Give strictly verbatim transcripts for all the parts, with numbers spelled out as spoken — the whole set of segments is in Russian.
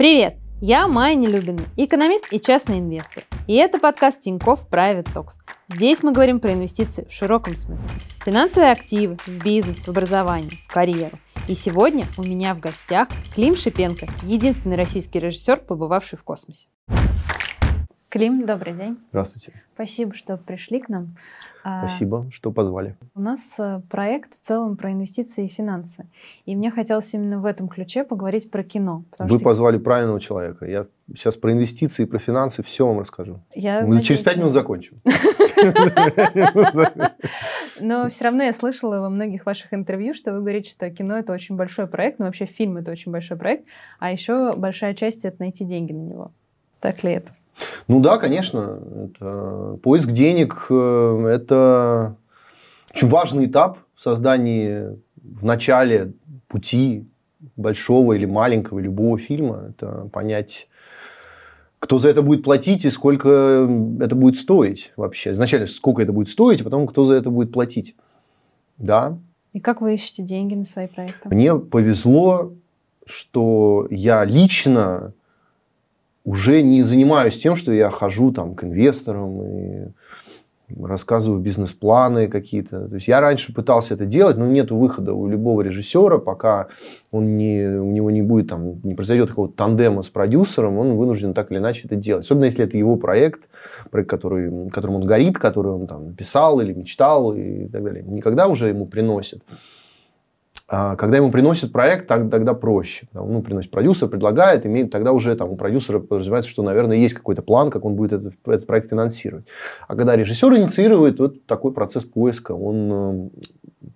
Привет, я Майя Нелюбина, экономист и частный инвестор. И это подкаст Тинькофф Private Talks. Здесь мы говорим про инвестиции в широком смысле. Финансовые активы, в бизнес, в образование, в карьеру. И сегодня у меня в гостях Клим Шипенко, единственный российский режиссер, побывавший в космосе. Клим, добрый день. Здравствуйте. Спасибо, что пришли к нам. Спасибо, что позвали. У нас проект в целом про инвестиции и финансы. И мне хотелось именно в этом ключе поговорить про кино. Вы что... позвали правильного человека. Я сейчас про инвестиции и про финансы все вам расскажу. Я Мы надеюсь, через пять минут закончим. Но все равно я слышала во многих ваших интервью, что вы говорите, что кино — это очень большой проект, ну вообще фильм — это очень большой проект, а еще большая часть — это найти деньги на него. Так ли это? Ну да, конечно. Это поиск денег – это очень важный этап в создании, в начале пути большого или маленького, любого фильма. Это понять, кто за это будет платить и сколько это будет стоить вообще. Изначально, сколько это будет стоить, а потом, кто за это будет платить. Да. И как вы ищете деньги на свои проекты? Мне повезло, что я лично... уже не занимаюсь тем, что я хожу там, к инвесторам и рассказываю бизнес-планы какие-то. То есть я раньше пытался это делать, но нет выхода у любого режиссера, пока он не, у него не будет там, не произойдет какого-то тандема с продюсером, он вынужден так или иначе это делать. Особенно если это его проект, проект, который, которым он горит, который он там писал или мечтал и так далее. Никогда уже ему приносят. Когда ему приносят проект, тогда проще. Ну, приносит продюсер, предлагает, имеет, тогда уже там, у продюсера подразумевается, что, наверное, есть какой-то план, как он будет этот, этот проект финансировать. А когда режиссер инициирует, вот такой процесс поиска, он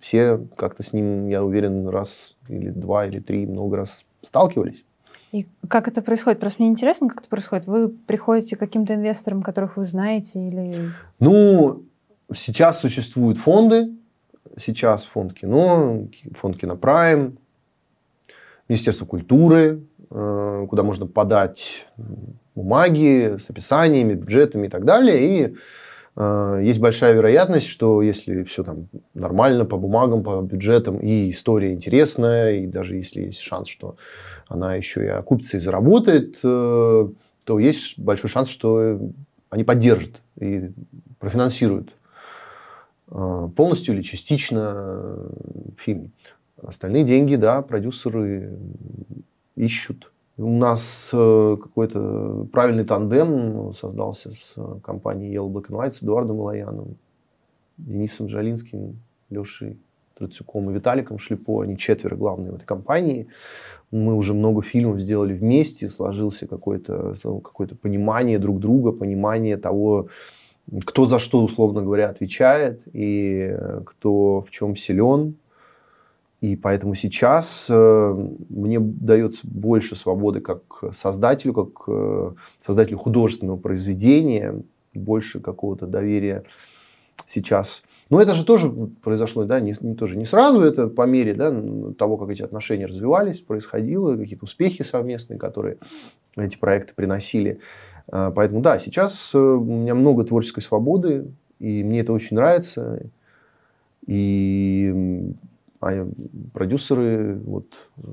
все как-то с ним, я уверен, раз или два или три много раз сталкивались. И как это происходит? Просто мне интересно, как это происходит. Вы приходите к каким-то инвесторам, которых вы знаете? Или... Ну, сейчас существуют фонды. Сейчас фонд кино, фонд Кинопрайм, Министерство культуры, куда можно подать бумаги с описаниями, бюджетами и так далее. И есть большая вероятность, что если все там нормально по бумагам, по бюджетам, и история интересная, и даже если есть шанс, что она еще и окупится и заработает, то есть большой шанс, что они поддержат и профинансируют полностью или частично фильм. Остальные деньги, да, продюсеры ищут. У нас какой-то правильный тандем создался с компанией Yellow Black and White, с Эдуардом Малояном, Денисом Жолинским, Лешей Троцюком и Виталиком Шлепо. Они четверо главные в этой компании. Мы уже много фильмов сделали вместе, сложился какое-то, какое-то понимание друг друга, понимание того, кто за что, условно говоря, отвечает, и кто в чем силен. И поэтому сейчас мне дается больше свободы как создателю, как создателю художественного произведения, больше какого-то доверия сейчас. Но это же тоже произошло, да, не, не, тоже не сразу, это по мере, да, того, как эти отношения развивались, происходило, какие-то успехи совместные, которые эти проекты приносили. Поэтому, да, сейчас у меня много творческой свободы, и мне это очень нравится. И продюсеры вот,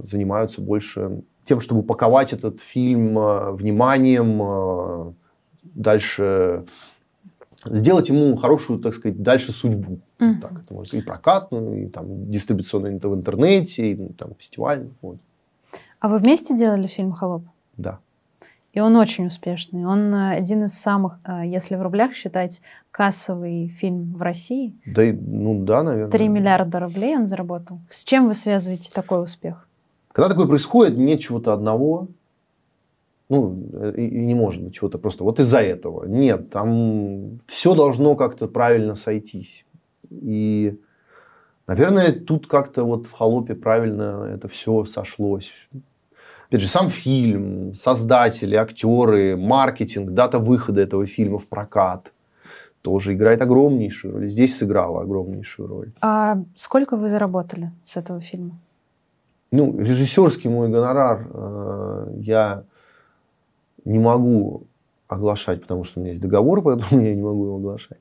занимаются больше тем, чтобы упаковать этот фильм вниманием, дальше сделать ему хорошую, так сказать, дальше судьбу. Mm-hmm. Так, это может, и прокатную, и там, дистрибуционную в интернете, и там, фестивальную. Вот. А вы вместе делали фильм «Холоп»? Да. И он очень успешный. Он один из самых, если в рублях считать, кассовый фильм в России. Да, ну да, наверное. три миллиарда рублей он заработал. С чем вы связываете такой успех? Когда такое происходит, нет чего-то одного. Ну, и, и не может быть чего-то просто вот из-за этого. Нет, там все должно как-то правильно сойтись. И, наверное, тут как-то вот в «Холопе» правильно это все сошлось. Опять же, сам фильм, создатели, актеры, маркетинг, дата выхода этого фильма в прокат тоже играет огромнейшую роль. Здесь сыграла огромнейшую роль. А сколько вы заработали с этого фильма? Ну, режиссерский мой гонорар э, я не могу оглашать, потому что у меня есть договор, поэтому я не могу его оглашать.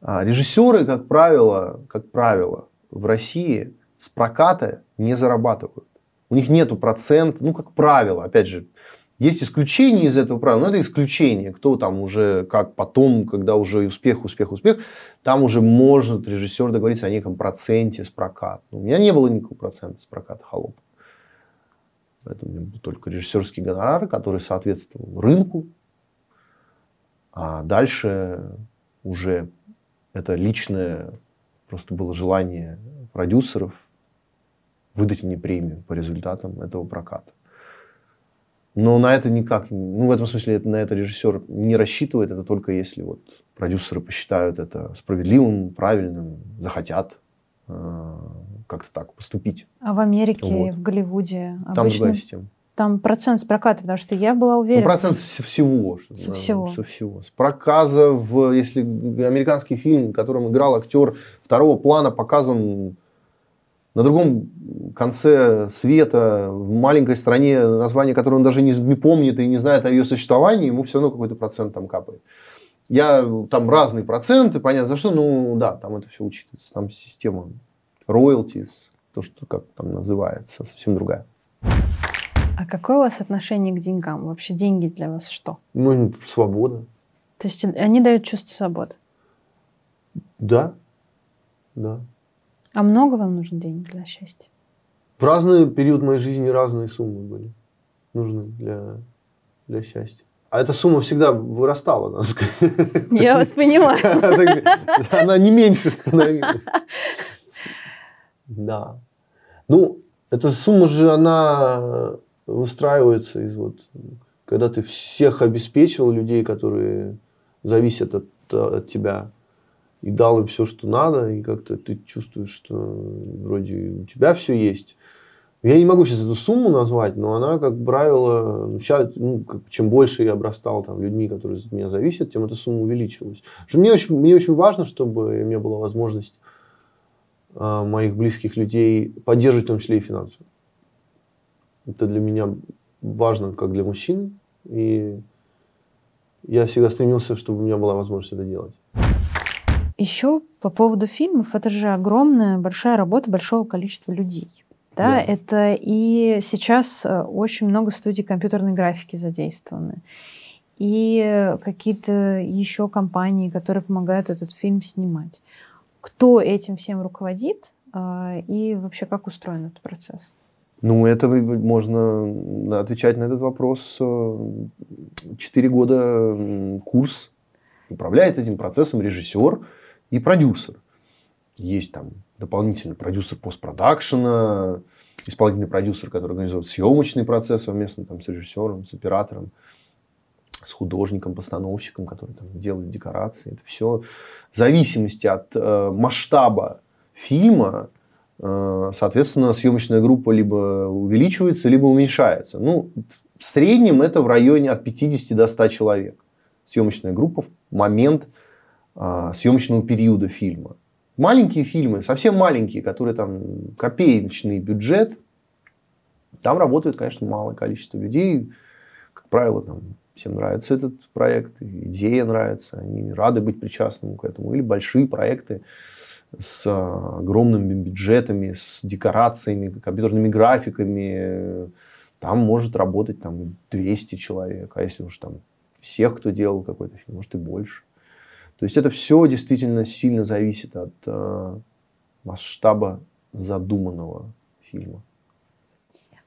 А режиссеры, как правило, как правило, в России с проката не зарабатывают. У них нету процент, ну, как правило, опять же, есть исключения из этого правила, но это исключение. Кто там уже, как потом, когда уже успех, успех, успех, там уже может режиссер договориться о неком проценте с проката. У меня не было никакого процента с проката «Холопа». Поэтому у меня был только режиссерский гонорар, который соответствовал рынку. А дальше уже это личное просто было желание продюсеров выдать мне премию по результатам этого проката. Но на это никак, ну, в этом смысле это, на это режиссер не рассчитывает, это только если вот продюсеры посчитают это справедливым, правильным, захотят э, как-то так поступить. А в Америке, вот. В Голливуде обычно? Там другая система. Там процент с проката, потому что я была уверена. Ну, процент со всего. Что, со да, всего. Со всего. С проказа, в, если американский фильм, в котором играл актер второго плана, показан на другом конце света, в маленькой стране, название которой он даже не, не помнит и не знает о ее существовании, ему все равно какой-то процент там капает. Я, там разные проценты, понятно за что, ну да, там это все учитывается. Там система роялтис, то, что как там называется, совсем другая. А какое у вас отношение к деньгам? Вообще деньги для вас что? Ну, свобода. То есть они дают чувство свободы? Да, да. А много вам нужно денег для счастья? В разный период моей жизни разные суммы были нужны для, для счастья. А эта сумма всегда вырастала, надо сказать. Я вас понимаю. Она не меньше становилась. Да. Ну, эта сумма же, она выстраивается из вот... Когда ты всех обеспечил, людей, которые зависят от, от тебя, и дал им все, что надо, и как-то ты чувствуешь, что вроде у тебя все есть. Я не могу сейчас эту сумму назвать, но она, как правило, сейчас, ну, чем больше я обрастал там, людьми, которые от меня зависят, тем эта сумма увеличилась. Мне очень, мне очень важно, чтобы у меня была возможность э, моих близких людей поддерживать, в том числе и финансово. Это для меня важно, как для мужчины. И я всегда стремился, чтобы у меня была возможность это делать. Еще по поводу фильмов, это же огромная, большая работа большого количества людей. Да? Да. Это и сейчас очень много студий компьютерной графики задействованы. И какие-то еще компании, которые помогают этот фильм снимать. Кто этим всем руководит и вообще как устроен этот процесс? Ну, это можно отвечать на этот вопрос. Четыре года курс. Управляет этим процессом режиссер и продюсер. Есть там дополнительный продюсер постпродакшена, исполнительный продюсер, который организует съемочный процесс совместно там, с режиссером, с оператором, с художником, постановщиком, который там, делает декорации. Это все в зависимости от э, масштаба фильма, э, соответственно, съемочная группа либо увеличивается, либо уменьшается. Ну, в среднем это в районе от пятидесяти до ста человек. Съемочная группа в момент а, съемочного периода фильма. Маленькие фильмы, совсем маленькие, которые там копеечный бюджет, там работает, конечно, малое количество людей. Как правило, там, всем нравится этот проект, идея нравится, они рады быть причастными к этому. Или большие проекты с огромными бюджетами, с декорациями, компьютерными графиками. Там может работать там, двести человек, а если уж там всех, кто делал какой-то фильм, может и больше. То есть это все действительно сильно зависит от э, масштаба задуманного фильма.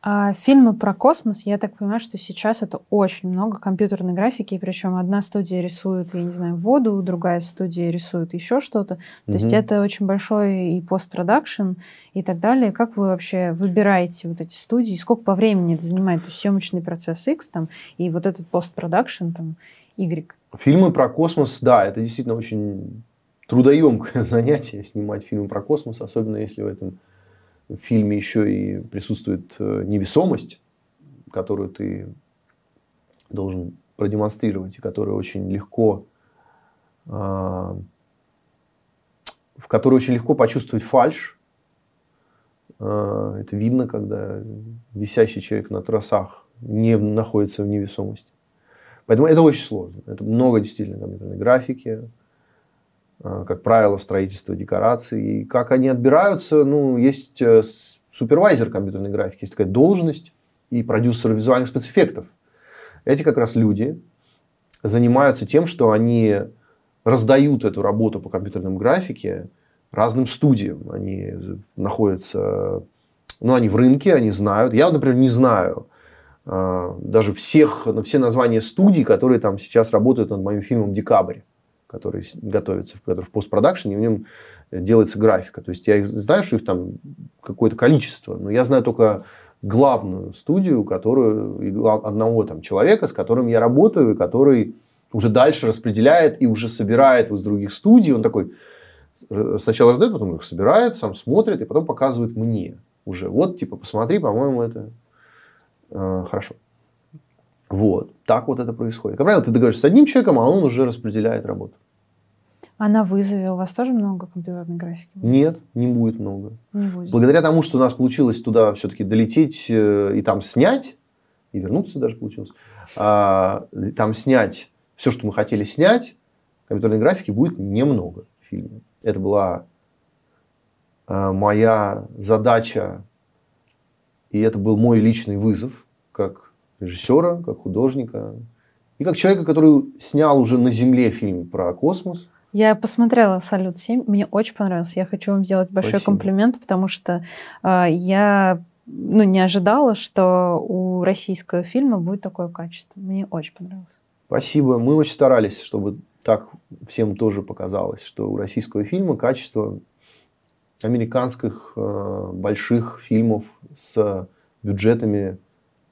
А фильмы про космос, я так понимаю, что сейчас это очень много компьютерной графики, причем одна студия рисует, я не знаю, воду, другая студия рисует еще что-то. То mm-hmm. есть это очень большой и постпродакшн и так далее. Как вы вообще выбираете вот эти студии? Сколько по времени это занимает? То есть съемочный процесс X там, и вот этот постпродакшн там, Y. Фильмы про космос, да, это действительно очень трудоемкое занятие снимать фильмы про космос, особенно если в этом... В фильме еще и присутствует невесомость, которую ты должен продемонстрировать, и которая очень легко, э, в которой очень легко почувствовать фальшь. Э, это видно, когда висящий человек на тросах не находится в невесомости. Поэтому это очень сложно. Это много действительно компьютерной графики. Как правило, строительство декораций. И как они отбираются, ну, есть супервайзер компьютерной графики, есть такая должность, и продюсер визуальных спецэффектов. Эти как раз люди занимаются тем, что они раздают эту работу по компьютерной графике разным студиям. Они находятся... Ну, они в рынке, они знают. Я, например, не знаю э, даже всех, все названия студий, которые там сейчас работают над моим фильмом «Декабрь», который готовится, который в постпродакшене, и в нем делается графика. То есть, я их знаю, что их там какое-то количество, но я знаю только главную студию, которую, одного там человека, с которым я работаю, и который уже дальше распределяет и уже собирает из других студий. Он такой сначала раздает, потом их собирает, сам смотрит и потом показывает мне уже. Вот, типа, посмотри, по-моему, это э, хорошо. Вот. Так вот это происходит. Как правило, ты договоришься с одним человеком, а он уже распределяет работу. А на вызове у вас тоже много компьютерной графики? Нет, не будет много. Не будет. Благодаря тому, что у нас получилось туда все-таки долететь э, и там снять, и вернуться даже получилось, э, там снять все, что мы хотели снять, компьютерной графики будет немного в фильме. Это была э, моя задача, и это был мой личный вызов, как режиссера, как художника, и как человека, который снял уже на Земле фильм про космос. Я посмотрела «Салют семь», мне очень понравилось. Я хочу вам сделать большой Спасибо. комплимент, потому что э, я ну, не ожидала, что у российского фильма будет такое качество. Мне очень понравилось. Спасибо. Мы очень старались, чтобы так всем тоже показалось, что у российского фильма качество американских э, больших фильмов с бюджетами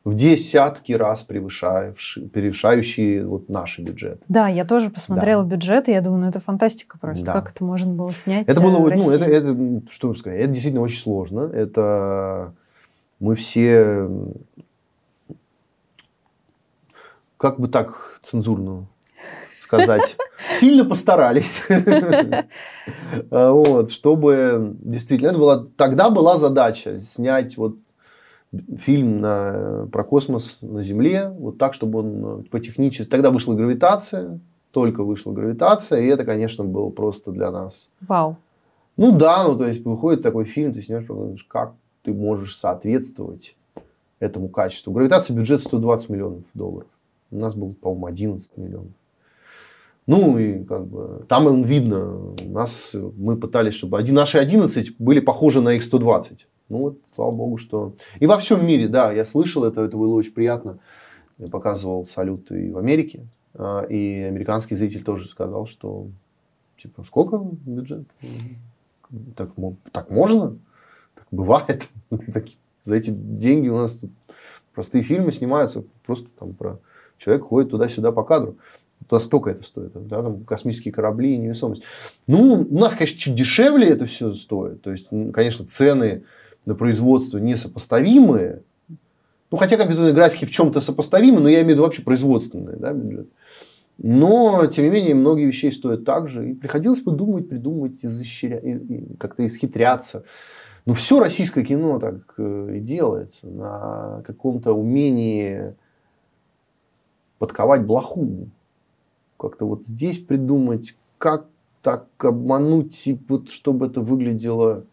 в десятки раз превышающие вот наши бюджеты. Да, я тоже посмотрела да. бюджет, и я думаю, ну это фантастика просто, да. как это можно было снять это было, в России. Ну, это, это, что сказать, это действительно очень сложно. Это мы все, как бы так цензурно сказать, сильно постарались. Чтобы действительно, это была тогда была задача снять вот фильм на, про космос на Земле, вот так, чтобы он по технически... Тогда вышла «Гравитация», только вышла «Гравитация», и это, конечно, было просто для нас. Вау. Ну да, ну то есть выходит такой фильм, ты снимаешь, понимаешь, как ты можешь соответствовать этому качеству. «Гравитация» бюджет сто двадцать миллионов долларов. У нас был, по-моему, одиннадцать миллионов. Ну и как бы там видно, у нас мы пытались, чтобы наши одиннадцать были похожи на их сто двадцать. Ну вот, слава богу, что... И во всем мире, да, я слышал это, это было очень приятно. Я показывал «Салют» и в Америке. И американский зритель тоже сказал, что, типа, сколько бюджет? Так, так можно? Так бывает. За эти деньги у нас тут простые фильмы снимаются. Просто там про... Человек ходит туда-сюда по кадру. Столько это стоит. Да, там космические корабли и невесомость. Ну, у нас, конечно, чуть дешевле это все стоит. То есть, конечно, цены... на производство несопоставимые. Ну, хотя компьютерные графики в чем-то сопоставимы, но я имею в виду вообще производственные, да, бюджет. Но, тем не менее, многие вещи стоят так же. И приходилось бы думать, придумывать, изощря... как-то исхитряться. Но все российское кино так и делается. На каком-то умении подковать блоху. Как-то вот здесь придумать, как так обмануть, и вот, чтобы это выглядело...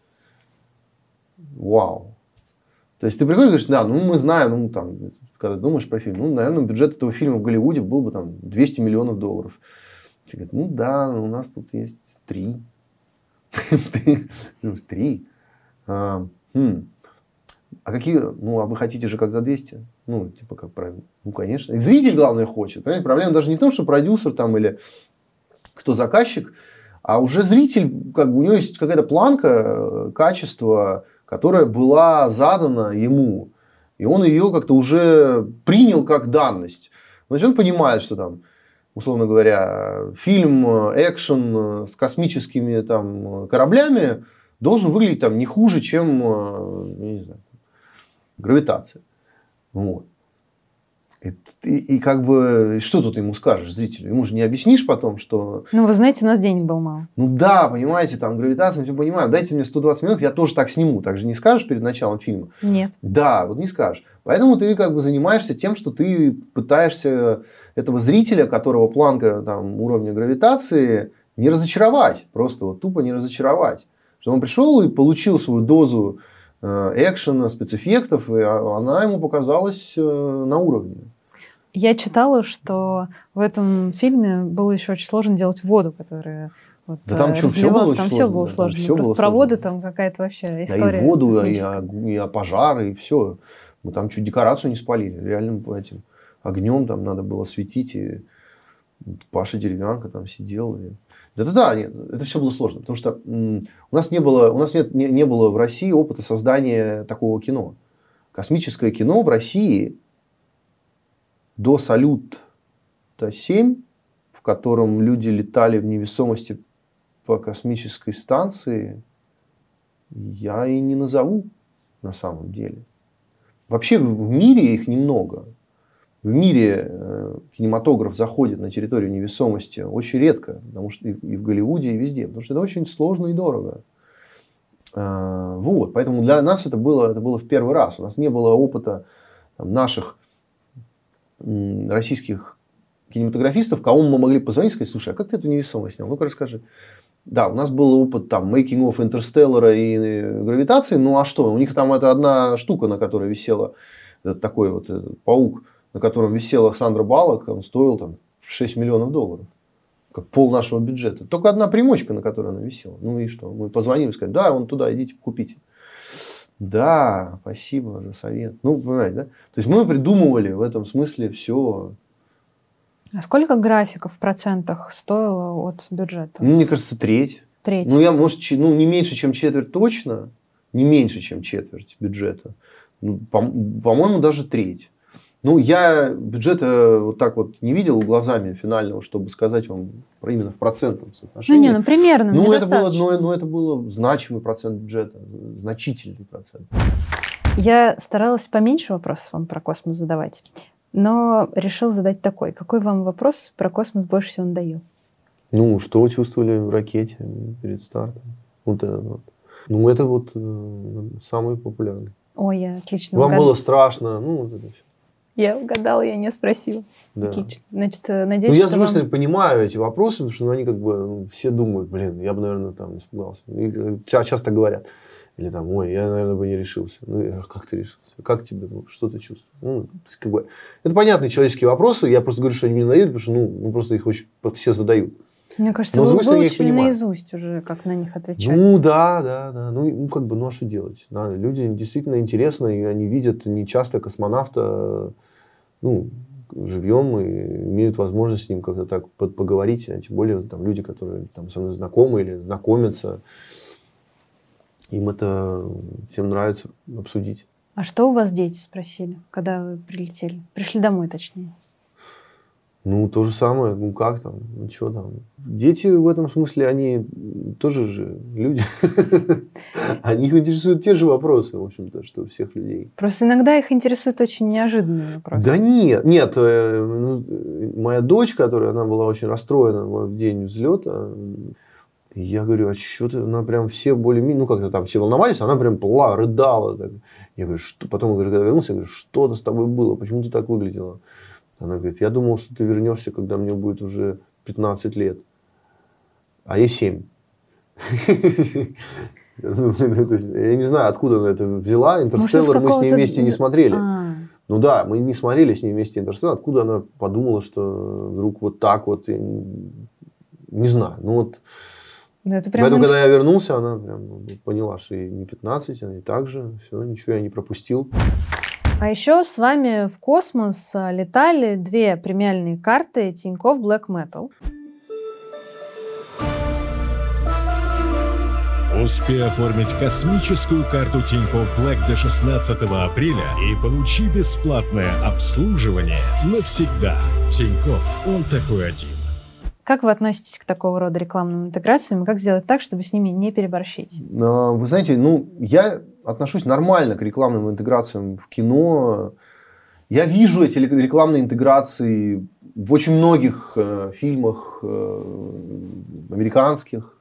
Вау. То есть ты приходишь и говоришь, да, ну мы знаем, ну там, когда думаешь про фильм, ну, наверное, бюджет этого фильма в Голливуде был бы там двести миллионов долларов. Ты говоришь, ну да, у нас тут есть три. Три. А какие, ну, а вы хотите же как за двести? Ну, типа, как правильно. Ну, конечно. И зритель, главное, хочет. Проблема даже не в том, что продюсер там или кто заказчик, а уже зритель, как бы у него есть какая-то планка качества, которая была задана ему. И он ее как-то уже принял как данность. Значит, он понимает, что там, условно говоря, фильм, экшен с космическими там, кораблями должен выглядеть там, не хуже, чем, я не знаю, «Гравитация». Вот. И, и, и как бы, что тут ему скажешь зрителю? Ему же не объяснишь потом, что... Ну, вы знаете, у нас денег было мало. Ну да, понимаете, там «Гравитация», мы все понимаем. Дайте мне сто двадцать минут, я тоже так сниму. Так же не скажешь перед началом фильма? Нет. Да, вот не скажешь. Поэтому ты как бы занимаешься тем, что ты пытаешься этого зрителя, которого планка там, уровня гравитации, не разочаровать. Просто вот тупо не разочаровать. Чтобы он пришел и получил свою дозу экшена, спецэффектов, и она ему показалась на уровне. Я читала, что в этом фильме было еще очень сложно делать воду, которая... Вот, да там что, все было там все было сложно. Да, там все было про воду там какая-то вообще история. Да, и воду, и о, и о пожары, и все. Мы там чуть декорацию не спалили. Реально этим огнем там надо было светить. И Паша Деревянка там сидел. И... Да-да-да, нет, это все было сложно. Потому что м- у нас, не было, у нас нет, не, не было в России опыта создания такого кино. Космическое кино в России до Салют семь, в котором люди летали в невесомости по космической станции, я и не назову на самом деле. Вообще в мире их немного. В мире э, кинематограф заходит на территорию невесомости очень редко, потому что и, и в Голливуде, и везде, потому что это очень сложно и дорого. Э, вот, поэтому для нас это было, это было в первый раз. У нас не было опыта там, наших м, российских кинематографистов, кому мы могли позвонить и сказать: слушай, а как ты эту невесомость снял? Ну-ка расскажи. Да, у нас был опыт там мейкинг-офф Интерстеллара и Гравитации, ну а что? У них там это одна штука, на которой висела такой вот этот паук, на котором висел Александр Балак, он стоил там шесть миллионов долларов, как пол нашего бюджета. Только одна примочка, на которой она висела. Ну и что? Мы позвонили и сказали: да, вон туда идите, купите. Да, спасибо за совет. Ну, понимаете, да? То есть мы придумывали в этом смысле все. А сколько графиков в процентах стоило от бюджета? Ну, мне кажется, треть. Треть. Ну, я, может, ну, не меньше, чем четверть точно. Не меньше, чем четверть бюджета. Ну, по- по-моему, даже треть. Ну, я бюджета вот так вот не видел глазами финального, чтобы сказать вам именно в процентном соотношении. Ну, не, ну, примерно, ну, это было, ну, ну, это был значимый процент бюджета, значительный процент. Я старалась поменьше вопросов вам про космос задавать. Но решил задать такой. Какой вам вопрос про космос больше всего надоел? Ну, что чувствовали в ракете перед стартом? Вот это вот. Ну, это вот э, самый популярный. Ой, я отлично угадала. Вам было страшно? Ну, вот это все. Я угадала, я не спросила. Да. Отлично. Значит, надеюсь, ну, я, что вам... понимаю эти вопросы, потому что ну, они как бы ну, все думают, блин, я бы, наверное, там испугался. И часто говорят. Или там, ой, я, наверное, бы не решился. Ну, как ты решился? Как тебе? Ну, что ты чувствуешь? Ну, как бы... Это понятные человеческие вопросы. Я просто говорю, что они мне надоели, потому что ну, ну, просто их очень все задают. Мне кажется, но, вы выучили наизусть уже, как на них отвечать. Ну, да, да, да. Ну, ну как бы, ну, а что делать? Да, люди действительно интересны, и они видят нечасто космонавта, ну, живьем, и имеют возможность с ним как-то так поговорить. А тем более, там, люди, которые там, со мной знакомы или знакомятся, им это всем нравится обсудить. А что у вас дети спросили, когда вы прилетели? Пришли домой, точнее. Ну, то же самое. Ну, как там? Ну, что там? Дети в этом смысле, они тоже же люди. Они их интересуют те же вопросы, в общем-то, что у всех людей. Просто иногда их интересуют очень неожиданные вопросы. Да нет. Нет. Моя дочь, которая, она была очень расстроена в день взлета, я говорю, а что ты? Она прям все более-менее... Ну, как-то там все волновались, она прям пла, рыдала. Так. Я говорю, что... Потом, когда вернулся, я говорю, что-то с тобой было? Почему ты так выглядела? Она говорит, я думал, что ты вернешься, когда мне будет уже пятнадцать лет. А ей семь. Я не знаю, откуда она это взяла. Интерстеллар мы с ней вместе не смотрели. Ну да, мы не смотрели с ней вместе Интерстеллар. Откуда она подумала, что вдруг вот так вот? Не знаю. Ну вот... Поэтому, инф... когда я вернулся, она прям поняла, что ей не пятнадцать, она и так же. Все, ничего я не пропустил. А еще с вами в космос летали две премиальные карты Тинькофф Black Metal. Успей оформить космическую карту Тинькофф Black до шестнадцатого апреля и получи бесплатное обслуживание навсегда. Тинькофф, он такой один. Как вы относитесь к такого рода рекламным интеграциям? И как сделать так, чтобы с ними не переборщить? Вы знаете, ну, я отношусь нормально к рекламным интеграциям в кино. Я вижу эти рекламные интеграции в очень многих э, фильмах э, американских,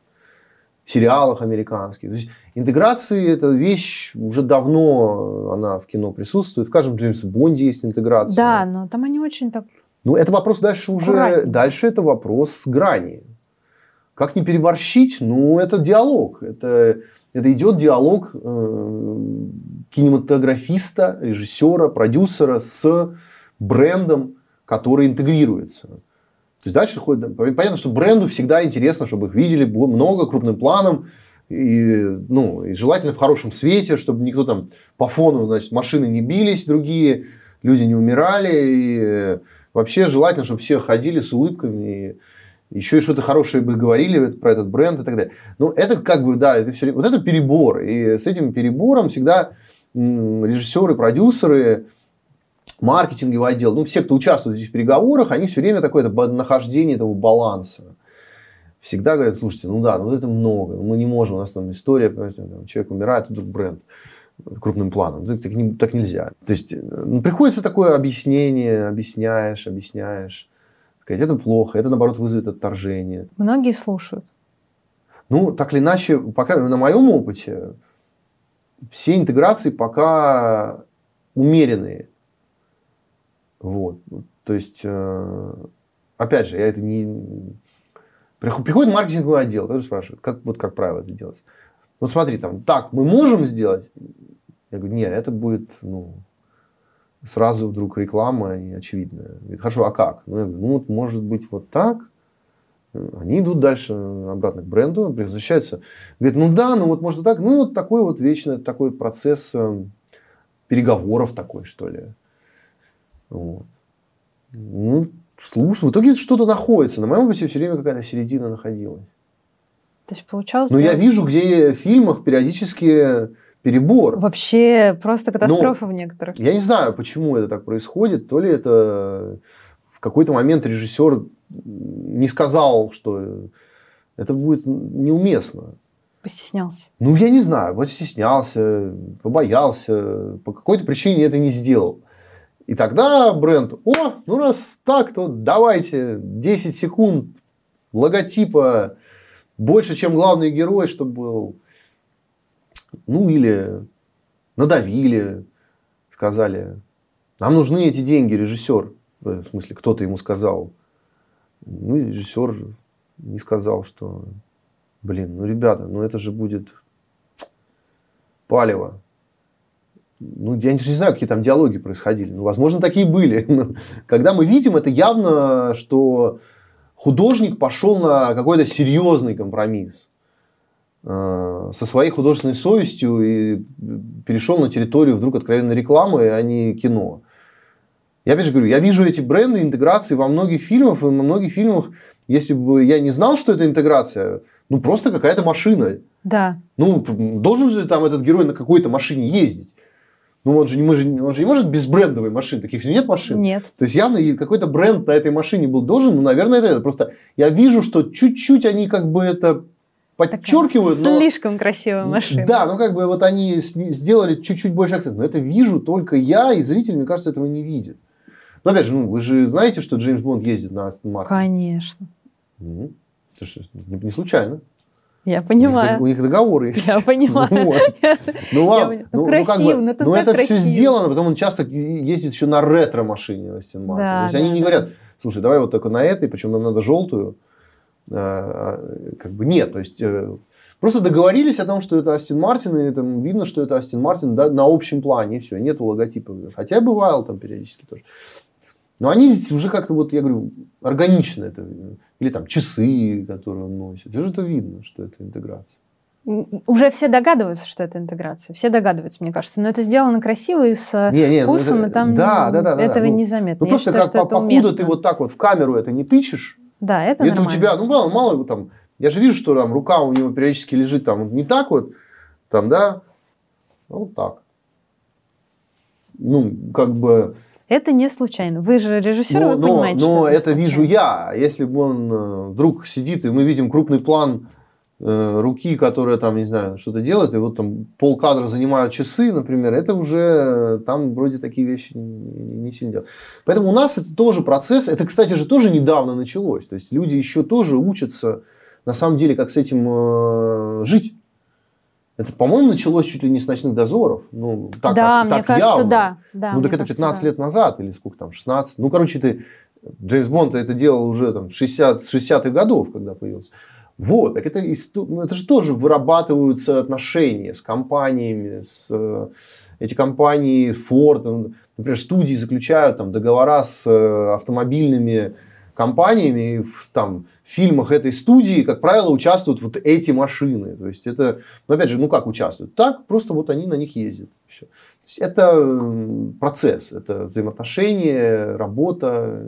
сериалах американских. То есть интеграции – это вещь, уже давно она в кино присутствует. В каждом Джеймсе Бонде есть интеграция. Да, но там они очень так... Ну, это вопрос дальше уже... Грани. Дальше это вопрос грани. Как не переборщить? Ну, это диалог. Это, Это идет диалог кинематографиста, режиссера, продюсера с брендом, который интегрируется. То есть дальше ходит... Понятно, что бренду всегда интересно, чтобы их видели много, крупным планом. И, ну, и желательно в хорошем свете, чтобы никто там по фону, значит, машины не бились другие, люди не умирали. И вообще желательно, чтобы все ходили с улыбками. И еще и что-то хорошее бы говорили про этот бренд и так далее. Ну, это как бы, да, это все... Вот это перебор. И с этим перебором всегда режиссеры, продюсеры... маркетинговый отдел, ну, все, кто участвует в этих переговорах, они все время такое нахождение этого баланса. Всегда говорят, слушайте, ну да, ну это много, мы не можем, у нас там история, там, человек умирает, тут бренд крупным планом, так, так, не, так нельзя. То есть, ну, приходится такое объяснение, объясняешь, объясняешь, сказать, это плохо, это, наоборот, вызовет отторжение. Многие слушают. Ну, так или иначе, по крайней мере, на моем опыте, все интеграции пока умеренные. Вот. То есть, опять же, я это не... Приходит маркетинговый отдел, тоже спрашивают, как, вот как правило это делается. Вот смотри, там, так, мы можем сделать? Я говорю, нет, это будет, ну, сразу вдруг реклама и очевидная. Говорит, хорошо, а как? Ну, я говорю, ну, вот, может быть, вот так. Они идут дальше обратно к бренду, возвращаются. Говорит, ну да, ну вот может так. Ну, вот такой вот вечный такой процесс переговоров такой, что ли. Вот. Ну, слушай, в итоге что-то находится. На моем опыте все время какая-то середина находилась. То есть получалось... Но я вижу, где в фильмах периодически перебор. Вообще просто катастрофа. Но в некоторых. Я не знаю, почему это так происходит. То ли это в какой-то момент режиссер не сказал, что это будет неуместно. Постеснялся. Ну, я не знаю. Вот стеснялся, побоялся. По какой-то причине это не сделал. И тогда бренд, о, ну раз так, то давайте десять секунд логотипа больше, чем главный герой, чтобы был. Ну или надавили, сказали, нам нужны эти деньги, режиссер. В смысле, кто-то ему сказал. Ну, режиссер не сказал, что, блин, ну ребята, ну это же будет палево. Ну, я не знаю, какие там диалоги происходили. Ну, возможно, такие были. Но когда мы видим, это явно, что художник пошел на какой-то серьезный компромисс э- со своей художественной совестью и перешел на территорию вдруг откровенной рекламы, а не кино. Я опять же говорю, я вижу эти бренды, интеграции во многих фильмах, и во многих фильмах, если бы я не знал, что это интеграция, ну, просто какая-то машина. Да. Ну, должен же там этот герой на какой-то машине ездить. Ну, он же, мы же, он же не может без брендовой машины. Таких же нет машин. Нет. То есть, явно какой-то бренд на этой машине был должен. Ну, наверное, это, это. Просто я вижу, что чуть-чуть они как бы это подчеркивают. Такая слишком но... красивая машина. Да, ну как бы вот они сделали чуть-чуть больше акцент. Но это вижу только я, и зритель, мне кажется, этого не видит. Но опять же, ну, вы же знаете, что Джеймс Бонд ездит на Aston Martin. Конечно. Угу. Это что, не случайно. Я понимаю. У них, у них договоры есть. Я понимаю. Ну, вот. ну, ладно, Я, ну, ну красиво, ну, как бы, но это, ну, это все сделано, потом он часто ездит еще на ретро-машине Aston Martin. Да, то есть да, они да. не говорят, слушай, давай вот только на этой, причем нам надо желтую. А, как бы нет, то есть просто договорились о том, что это Aston Martin, и там видно, что это Aston Martin, да, на общем плане, и все, нету логотипа. Хотя бывало там периодически тоже. Но они здесь уже как-то, вот я говорю, органично это. Или там часы, которые он носит. Уже это видно, что это интеграция. Уже все догадываются, что это интеграция. Все догадываются, мне кажется. Но это сделано красиво и с не, не, вкусом, это, и там да, да, да, этого да, да. незаметно. Ну, ну просто считаю, как, по, покуда ты вот так вот в камеру это не тычешь. Да, это нормально. Это у тебя, ну мало, мало его там. Я же вижу, что там рука у него периодически лежит там не так вот, там, да, а вот так. Ну, как бы... Это не случайно. Вы же режиссер, но, вы понимаете, но, что но это случайно. Вижу я. Если бы он вдруг сидит, и мы видим крупный план э, руки, которая там, не знаю, что-то делает, и вот там полкадра занимают часы, например, это уже там вроде такие вещи не, не сильно делают. Поэтому у нас это тоже процесс. Это, кстати же, тоже недавно началось. То есть люди еще тоже учатся, на самом деле, как с этим э, жить. Это, по-моему, началось чуть ли не с «Ночных дозоров». Ну, так, да, так, мне так кажется, явно. Да. да. Ну, так это пятнадцать кажется, лет да. назад, или сколько там, шестнадцать. Ну, короче, ты, Джеймс Бонд это делал уже там, шестидесятых годов, когда появился. Вот, так это, ну, это же тоже вырабатываются отношения с компаниями, с, эти компании Ford, например, студии заключают там договора с автомобильными компаниями, и в, там, в фильмах этой студии, как правило, участвуют вот эти машины. То есть это, ну, опять же, ну как участвуют? Так, просто вот они на них ездят. Все. Это процесс, это взаимоотношения, работа.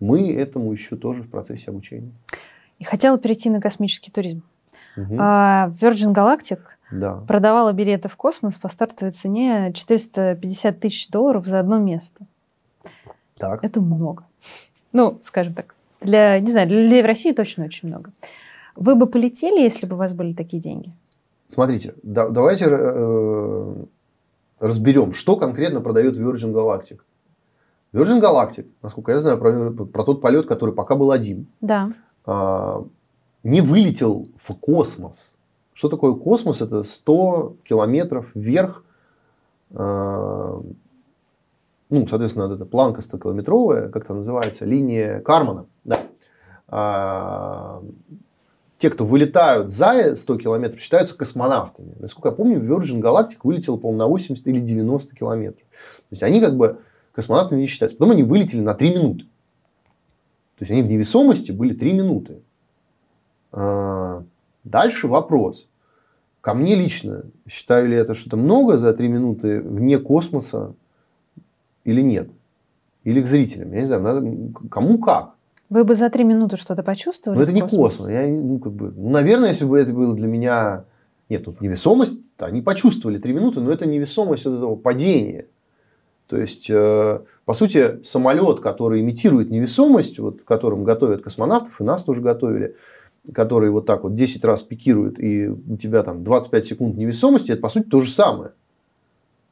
Мы этому еще тоже в процессе обучения. И хотела перейти на космический туризм. Угу. Virgin Galactic да. продавала билеты в космос по стартовой цене четыреста пятьдесят тысяч долларов за одно место. Так. Это много. Ну, скажем так, для, не знаю, для людей в России точно очень много. Вы бы полетели, если бы у вас были такие деньги? Смотрите, да, давайте э, разберем, что конкретно продает Virgin Galactic. Virgin Galactic, насколько я знаю, про, про тот полет, который пока был один, да. э, не вылетел в космос. Что такое космос? Это сто километров вверх. Э, Ну, соответственно, вот эта планка стокилометровая, как там называется, линия Кармана. Да. А, те, кто вылетают за сто километров, считаются космонавтами. Насколько я помню, Virgin Galactic вылетела, по-моему, на восемьдесят или девяносто километров. То есть они как бы космонавтами не считаются. Потом они вылетели на три минуты. То есть они в невесомости были три минуты. А, дальше вопрос. Ко мне лично, считаю ли это что-то много за три минуты вне космоса? Или нет? Или к зрителям? Я не знаю, надо, кому как. Вы бы за три минуты что-то почувствовали? Ну, это не космос. Я, ну, как бы, ну, наверное, если бы это было для меня... Нет, тут невесомость. Они почувствовали три минуты, но это невесомость от этого падения. То есть, э, по сути, самолет, который имитирует невесомость, вот, которым готовят космонавтов, и нас тоже готовили, который вот так вот десять раз пикирует, и у тебя там двадцать пять секунд невесомости, это, по сути, то же самое.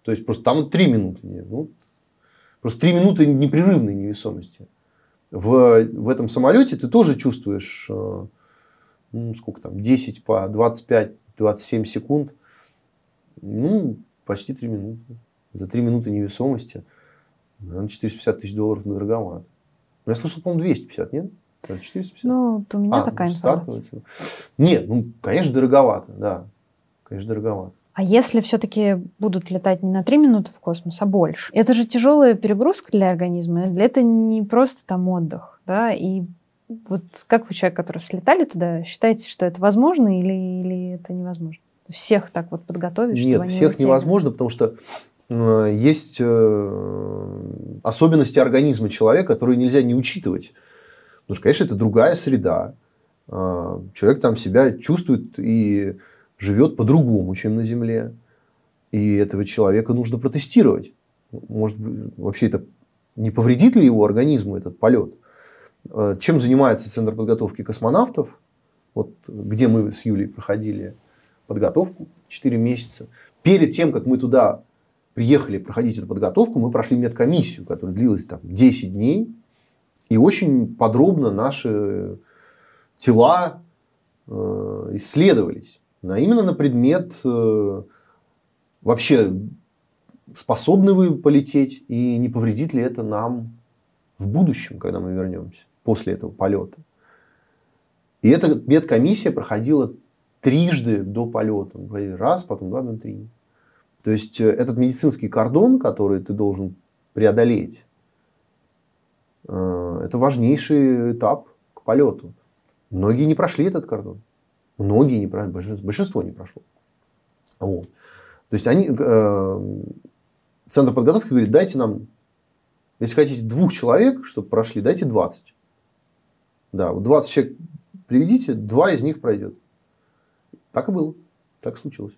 То есть, просто там три минуты. Ну, просто три минуты непрерывной невесомости. В, в этом самолете ты тоже чувствуешь, ну, сколько там, десять по двадцать пять двадцать семь секунд. Ну, почти три минуты. За три минуты невесомости, наверное, четыреста пятьдесят тысяч долларов надороговато. Я слышал, по-моему, двести пятьдесят, нет? четыреста пятьдесят? Ну, вот у меня а, такая ну, информация. Стартовая. Нет, ну, конечно, дороговато, да. Конечно, дороговато. А если все-таки будут летать не на три минуты в космос, а больше? Это же тяжелая перегрузка для организма. Это не просто там отдых. Да? И вот как вы, человек, который слетали туда, считаете, что это возможно или, или это невозможно? Всех так вот подготовить, чтобы Нет, они всех летели? Невозможно, потому что э, есть э, особенности организма человека, которые нельзя не учитывать. Потому что, конечно, это другая среда. Э, человек там себя чувствует и... живет по-другому, чем на Земле. И этого человека нужно протестировать. Может, вообще это не повредит ли его организму этот полет? Чем занимается Центр подготовки космонавтов? Вот где мы с Юлей проходили подготовку четыре месяца. Перед тем, как мы туда приехали проходить эту подготовку, мы прошли медкомиссию, которая длилась там десять дней. И очень подробно наши тела исследовались. А именно на предмет э, вообще, способны вы полететь и не повредит ли это нам в будущем, когда мы вернемся после этого полета. И эта медкомиссия проходила трижды до полета. Раз, потом два, потом три. То есть, этот медицинский кордон, который ты должен преодолеть, э, это важнейший этап к полету. Многие не прошли этот кордон. Многие не прошли, большинство, большинство не прошло. Вот. То есть, они, э, Центр подготовки говорит, дайте нам, если хотите двух человек, чтобы прошли, дайте двадцать. Да, вот двадцать человек приведите, два из них пройдет. Так и было, так случилось.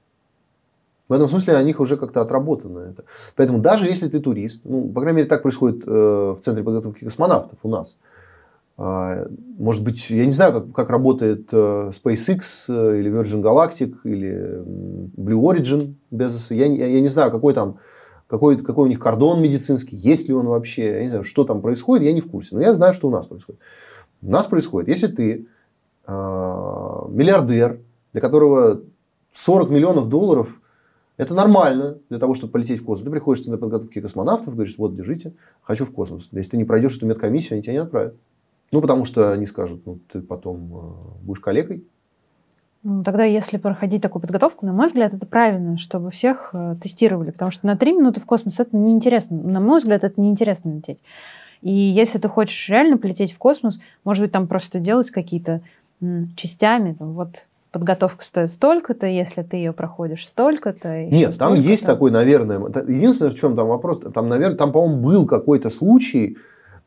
В этом смысле у них уже как-то отработано это. Поэтому даже если ты турист, ну, по крайней мере, так происходит э, в Центре подготовки космонавтов у нас. Может быть, я не знаю, как, как работает SpaceX или Virgin Galactic или Blue Origin Безоса. Я, я, я не знаю, какой там, какой, какой у них кордон медицинский, есть ли он вообще, я не знаю, что там происходит, я не в курсе. Но я знаю, что у нас происходит. У нас происходит, если ты э, миллиардер, для которого сорок миллионов долларов, это нормально для того, чтобы полететь в космос. Ты приходишь на подготовки космонавтов, говоришь, вот, держите, хочу в космос. Если ты не пройдешь эту медкомиссию, они тебя не отправят. Ну, потому что они скажут, ну, ты потом будешь калекой. Ну, тогда, если проходить такую подготовку, на мой взгляд, это правильно, чтобы всех тестировали. Потому что на три минуты в космос это неинтересно. На мой взгляд, это неинтересно лететь. И если ты хочешь реально полететь в космос, может быть, там просто делать какие-то м, частями, там, вот подготовка стоит столько-то, если ты ее проходишь столько-то. Нет, там столько-то. Есть такой, наверное, единственное, в чем там вопрос, там, наверное, там, по-моему, был какой-то случай,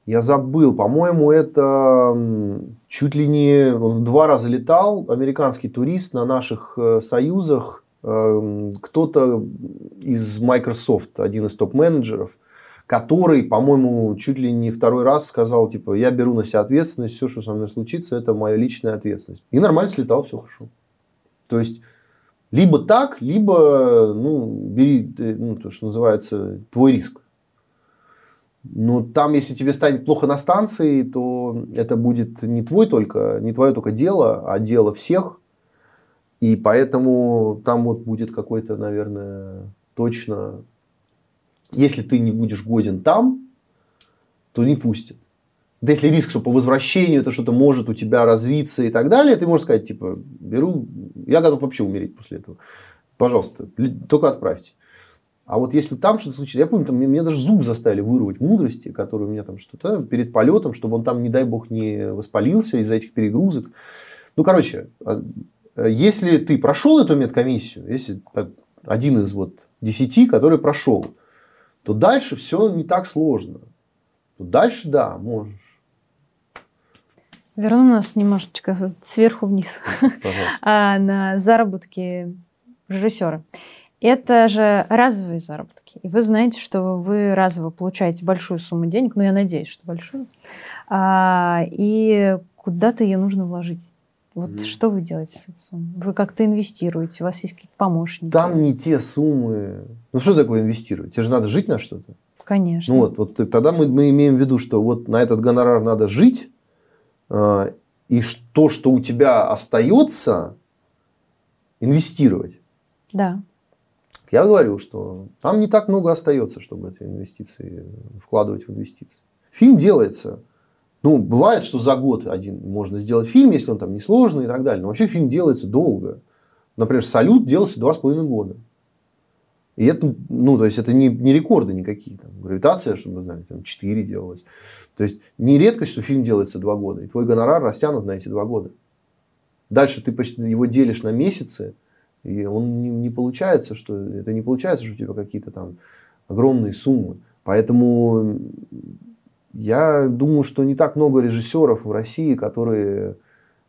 я забыл, по-моему, это чуть ли не, он два раза летал, американский турист на наших союзах, кто-то из Microsoft, один из топ-менеджеров, который, по-моему, чуть ли не второй раз сказал, типа, я беру на себя ответственность, все, что со мной случится, это моя личная ответственность. И нормально слетал, все хорошо. То есть, либо так, либо, ну, бери, ну, то, что называется, твой риск. Но там, если тебе станет плохо на станции, то это будет не твой только, не твое только дело, а дело всех. И поэтому там вот будет какой-то, наверное, точно... Если ты не будешь годен там, то не пустят. Да если риск, что по возвращению это что-то может у тебя развиться и так далее, ты можешь сказать, типа, беру, я готов вообще умереть после этого. Пожалуйста, только отправьте. А вот если там что-то случится, я помню, там, мне, мне даже зуб заставили вырвать мудрости, которые у меня там что-то перед полетом, чтобы он там, не дай бог, не воспалился из-за этих перегрузок. Ну, короче, если ты прошел эту медкомиссию, если так, один из вот десяти, который прошел, то дальше все не так сложно. То дальше, да, можешь. Верну нас немножечко сверху вниз. А на заработки режиссера. Это же разовые заработки. И вы знаете, что вы разово получаете большую сумму денег, ну, я надеюсь, что большую, а, и куда-то ее нужно вложить. Вот mm. что вы делаете с этой суммой? Вы как-то инвестируете? У вас есть какие-то помощники? Там не те суммы. Ну, что такое инвестировать? Тебе же надо жить на что-то. Конечно. Ну, вот, вот тогда мы, мы имеем в виду, что вот на этот гонорар надо жить, э, и то, что у тебя остается, инвестировать. Да. Я говорю, что там не так много остается, чтобы эти инвестиции вкладывать в инвестиции. Фильм делается... Ну, бывает, что за год один можно сделать фильм, если он там несложный и так далее. Но вообще фильм делается долго. Например, «Салют» делался два с половиной года. И это, ну, то есть, это не, не рекорды никакие. Там, «Гравитация», чтобы вы знали, там четыре делалось. То есть, не редкость, что фильм делается два года. И твой гонорар растянут на эти два года. Дальше ты его делишь на месяцы, и он не, не получается, что... Это не получается, что у тебя какие-то там огромные суммы. Поэтому... Я думаю, что не так много режиссеров в России, которые,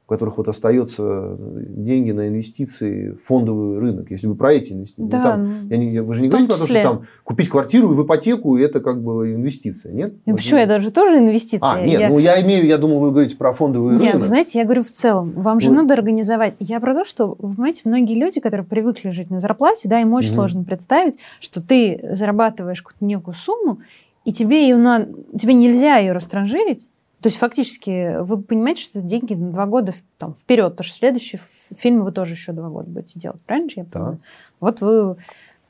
у которых вот остаются деньги на инвестиции в фондовый рынок, если вы про эти инвестиции. Да, ну, там, я не, вы же не говорите про то, что там купить квартиру и в ипотеку, и это как бы инвестиция, нет? Ну, почему? Я даже тоже инвестиция. А, нет, я... ну я имею, я думаю, вы говорите про фондовый рынок. Нет, знаете, я говорю в целом, вам же ну... надо организовать. Я про то, что, понимаете, многие люди, которые привыкли жить на зарплате, да, им очень угу. сложно представить, что ты зарабатываешь какую-то некую сумму, и тебе, ее надо, тебе нельзя ее растранжирить. То есть, фактически, вы понимаете, что это деньги на два года там, вперед, потому что следующий фильм вы тоже еще два года будете делать. Правильно же я понимаю? Да. Вот вы,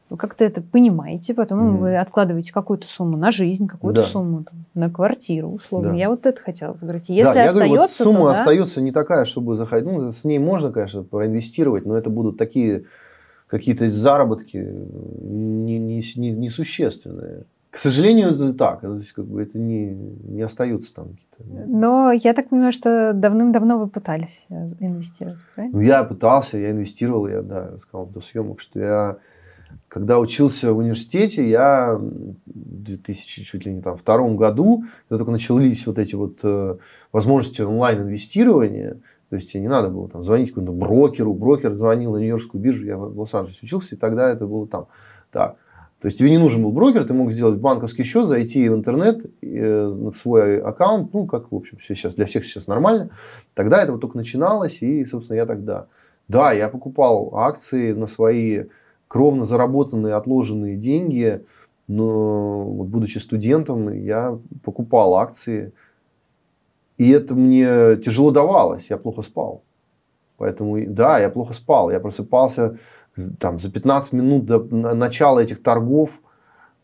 вы как-то это понимаете, потом mm. вы откладываете какую-то сумму на жизнь, какую-то да. сумму там, на квартиру, условно. Да. Я вот это хотела говорить. Если да, я остается, говорю, вот сумма то, да? остается не такая, чтобы заходить. Ну, с ней можно, конечно, проинвестировать, но это будут такие какие-то заработки не, не, не, несущественные. К сожалению, это так. То есть, как бы это не, не остаются там какие-то... Но я так понимаю, что давным-давно вы пытались инвестировать, правильно? Ну, я пытался, я инвестировал. Я да, сказал до съемок, что я... Когда учился в университете, я в две тысячи втором году, когда только начались вот эти вот э, возможности онлайн-инвестирования, то есть тебе не надо было там, звонить какому-то брокеру, брокер звонил на Нью-Йоркскую биржу, я в Лос-Анджелесе учился, и тогда это было там так. То есть тебе не нужен был брокер, ты мог сделать банковский счет, зайти в интернет, в свой аккаунт, ну, как, в общем, все сейчас, для всех сейчас нормально. Тогда это вот только начиналось, и, собственно, я тогда... Да, я покупал акции на свои кровно заработанные, отложенные деньги, но, вот, будучи студентом, я покупал акции, и это мне тяжело давалось, я плохо спал. Поэтому, да, я плохо спал, я просыпался... Там, за пятнадцать минут до начала этих торгов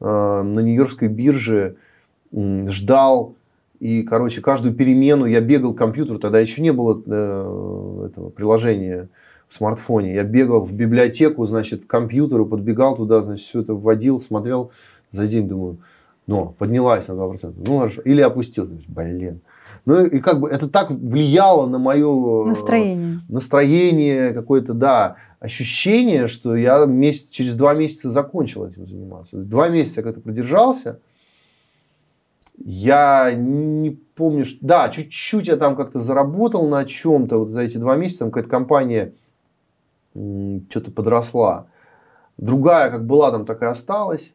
э, на Нью-Йоркской бирже э, ждал И, короче, каждую перемену я бегал к компьютеру. Тогда еще не было э, этого приложения в смартфоне. Я бегал в библиотеку, значит, к компьютеру, подбегал туда, значит, все это вводил, смотрел за день, думаю, ну, поднялась на два процента. Ну, хорошо. Или опустилась. Блин. Ну, и как бы это так влияло на мое настроение, настроение какое-то, да, ощущение, что я месяц, через два месяца закончил этим заниматься. Два месяца я как-то продержался. Я не помню, что... Да, чуть-чуть я там как-то заработал на чем-то. Вот за эти два месяца там какая-то компания что-то подросла. Другая, как была, там так и осталась.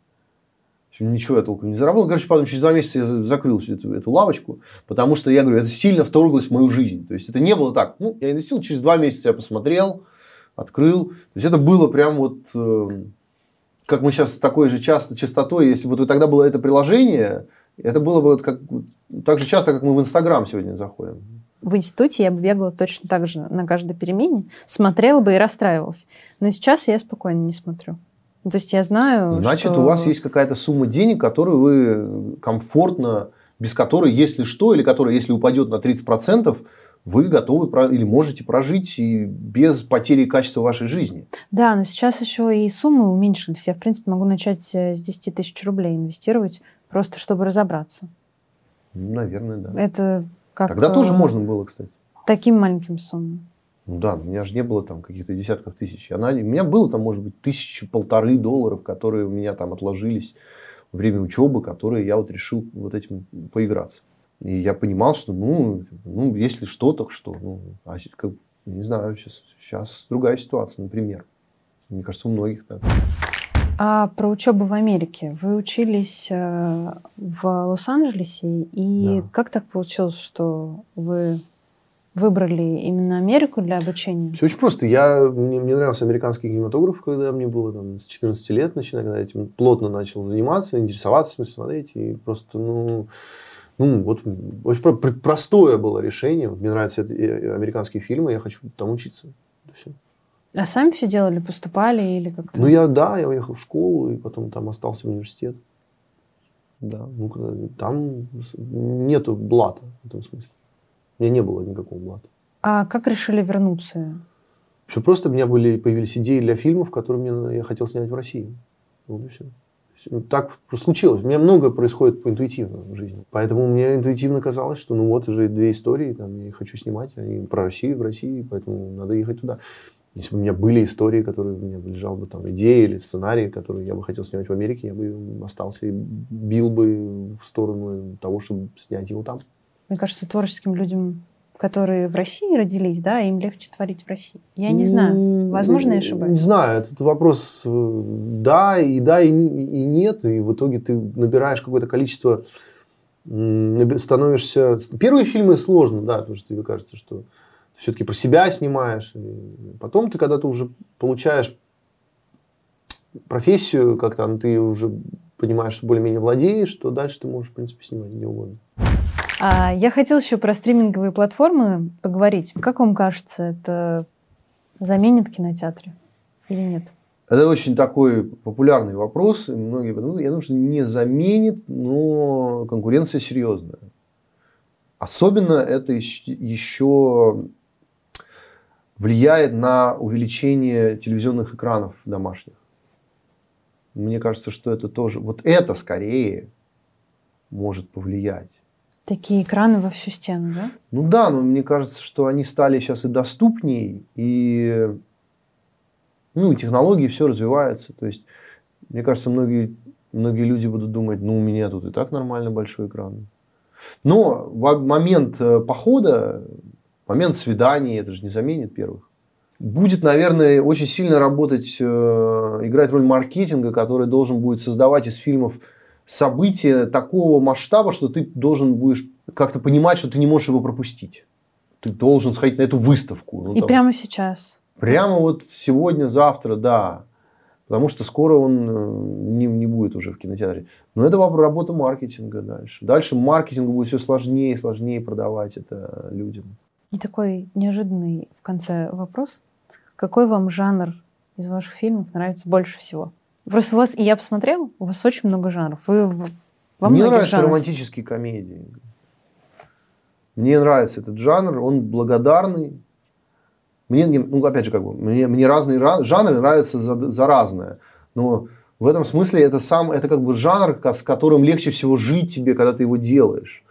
В общем, ничего я толком не заработал. Короче, потом через два месяца я закрыл всю эту, эту лавочку. Потому что, я говорю, это сильно вторглось в мою жизнь. То есть, это не было так. Ну, я инвестил, через два месяца я посмотрел, открыл. То есть, это было прям вот... Как мы сейчас с такой же часто, частотой... Если бы вот тогда было это приложение... Это было бы как, так же часто, как мы в Инстаграм сегодня заходим. В институте я бы бегала точно так же на каждой перемене, смотрела бы и расстраивалась. Но сейчас я спокойно не смотрю. То есть я знаю, Значит, что... у вас есть какая-то сумма денег, которую вы комфортно, без которой, если что, или которая, если упадет на тридцать процентов, вы готовы или можете прожить и без потери качества вашей жизни. Да, но сейчас еще и суммы уменьшились. Я, в принципе, могу начать с десять тысяч рублей инвестировать, просто чтобы разобраться. Наверное, да. Это как... Тогда тоже можно было, кстати. Таким маленьким суммам. Ну да, у меня же не было там каких-то десятков тысяч. Она, у меня было там, может быть, тысячи, полторы долларов, которые у меня там отложились во время учебы, которые я вот решил вот этим поиграться. И я понимал, что, ну, ну если что, так что. Ну, а, как, не знаю, сейчас, сейчас другая ситуация, например. Мне кажется, у многих так. А про учебу в Америке. Вы учились в Лос-Анджелесе, и да. Как так получилось, что вы выбрали именно Америку для обучения? Все очень просто. Я, мне, мне нравился американский кинематограф, когда мне было там, с четырнадцати лет, начиная, когда этим плотно начал заниматься, интересоваться, в смысле, смотреть, и просто, ну... Ну, вот очень простое было решение. Мне нравятся американские фильмы, я хочу там учиться. Все. А сами все делали, поступали или как-то? Ну, я, да, я уехал в школу, и потом там остался в университет. Да, ну, там нету блата в этом смысле. У меня не было никакого блата. А как решили вернуться? Все просто, у меня были, появились идеи для фильмов, которые я хотел снять в России. Вот и все. Так случилось. У меня многое происходит по интуитивно в жизни. Поэтому мне интуитивно казалось, что ну вот уже две истории, там, я хочу снимать, они про Россию, в России, поэтому надо ехать туда. Если бы у меня были истории, которые у меня лежал бы там идеи или сценарии, которые я бы хотел снимать в Америке, я бы остался и бил бы в сторону того, чтобы снять его там. Мне кажется, творческим людям, которые в России родились, да, им легче творить в России. Я не знаю. Возможно, я ошибаюсь. Не знаю. Этот вопрос да, и да, и нет. И в итоге ты набираешь какое-то количество, становишься... Первые фильмы сложно, да, потому что тебе кажется, что ты все-таки про себя снимаешь. И потом ты, когда ты уже получаешь профессию, как там, ты уже понимаешь, что более-менее владеешь, то дальше ты можешь, в принципе, снимать где угодно. А я хотела еще про стриминговые платформы поговорить. Как вам кажется, это заменит кинотеатры или нет? Это очень такой популярный вопрос. Многие подумают, я думаю, что не заменит, но конкуренция серьезная. Особенно это еще влияет на увеличение телевизионных экранов домашних. Мне кажется, что это тоже... Вот это скорее может повлиять. Такие экраны во всю стену, да? Ну да, но мне кажется, что они стали сейчас и доступнее, и ну, технологии, все развивается. То есть, мне кажется, многие, многие люди будут думать, ну, у меня тут и так нормально большой экран. Но в момент похода, момент свиданий, это же не заменит первых. Будет, наверное, очень сильно работать, играть роль маркетинга, который должен будет создавать из фильмов событие такого масштаба, что ты должен будешь как-то понимать, что ты не можешь его пропустить. Ты должен сходить на эту выставку. Ну, и там, прямо сейчас. Прямо вот сегодня, завтра, да. Потому что скоро он не, не будет уже в кинотеатре. Но это работа маркетинга дальше. Дальше маркетингу будет все сложнее и сложнее продавать это людям. И такой неожиданный в конце вопрос. Какой вам жанр из ваших фильмов нравится больше всего? Просто у вас, и я посмотрела, у вас очень много жанров. Вы во многих жанрах. Мне нравятся романтические комедии. Мне нравится этот жанр, он благодарный. Мне, ну, опять же, как бы, мне, мне разные жанры нравятся за, за разное. Но в этом смысле это, сам, это как бы жанр, с которым легче всего жить тебе, когда ты его делаешь.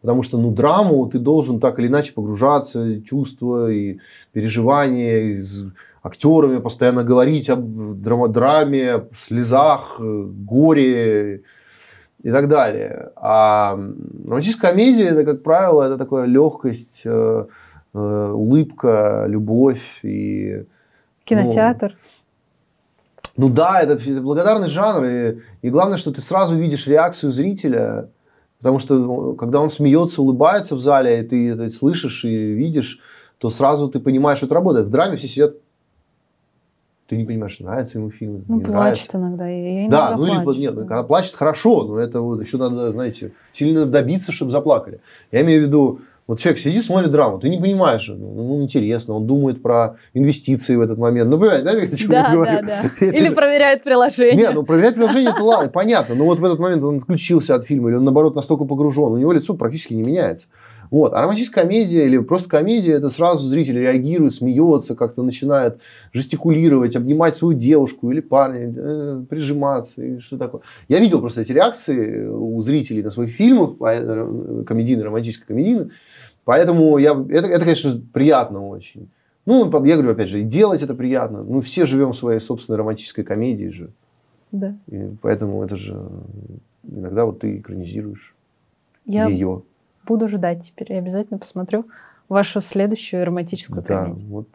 Потому что, ну, драму ты должен так или иначе погружаться, чувства и переживания, и с актерами постоянно говорить об драме, слезах, горе и так далее. А романтическая комедия, это, как правило, это такая легкость, улыбка, любовь и... Кинотеатр. Ну, ну да, это, это благодарный жанр. И, и главное, что ты сразу видишь реакцию зрителя. Потому что, когда он смеется, улыбается в зале, и ты это слышишь и видишь, то сразу ты понимаешь, что это работает. В драме все сидят, ты не понимаешь, нравится ему фильм, ну, не плачет нравится. Иногда. Я иногда да, ну плачу. Или нет, ну, когда плачет, хорошо, но это вот еще надо, знаете, сильно добиться, чтобы заплакали. Я имею в виду, вот человек сидит, смотрит драму, ты не понимаешь, ну, интересно, он думает про инвестиции в этот момент. Ну, понимаете, да, о чем да, я говорю? Да, да. Или это... проверяет приложение. Нет, ну, проверяет приложение, это ладно, понятно. Но вот в этот момент он отключился от фильма, или он, наоборот, настолько погружен, у него лицо практически не меняется. Вот. А романтическая комедия или просто комедия, это сразу зритель реагирует, смеется, как-то начинает жестикулировать, обнимать свою девушку или парня, прижиматься, и что такое. Я видел просто эти реакции у зрителей на своих фильмах, комедийной, романтической комедийной. Поэтому я, это, это, конечно, приятно очень. Ну, я говорю, опять же, и делать это приятно. Мы все живем в своей собственной романтической комедии же. Да. И поэтому это же иногда вот ты экранизируешь я ее. Буду ждать теперь. Я обязательно посмотрю вашу следующую романтическую да, комедию. Вот.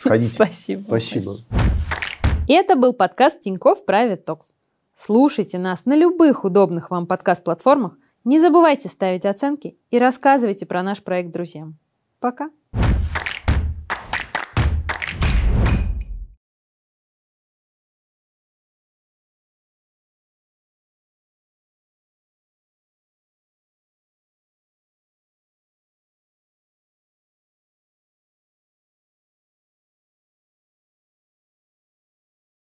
Сходите. Спасибо. Спасибо. И это был подкаст Тинькофф Private Talks. Слушайте нас на любых удобных вам подкаст-платформах. Не забывайте ставить оценки и рассказывайте про наш проект друзьям. Пока!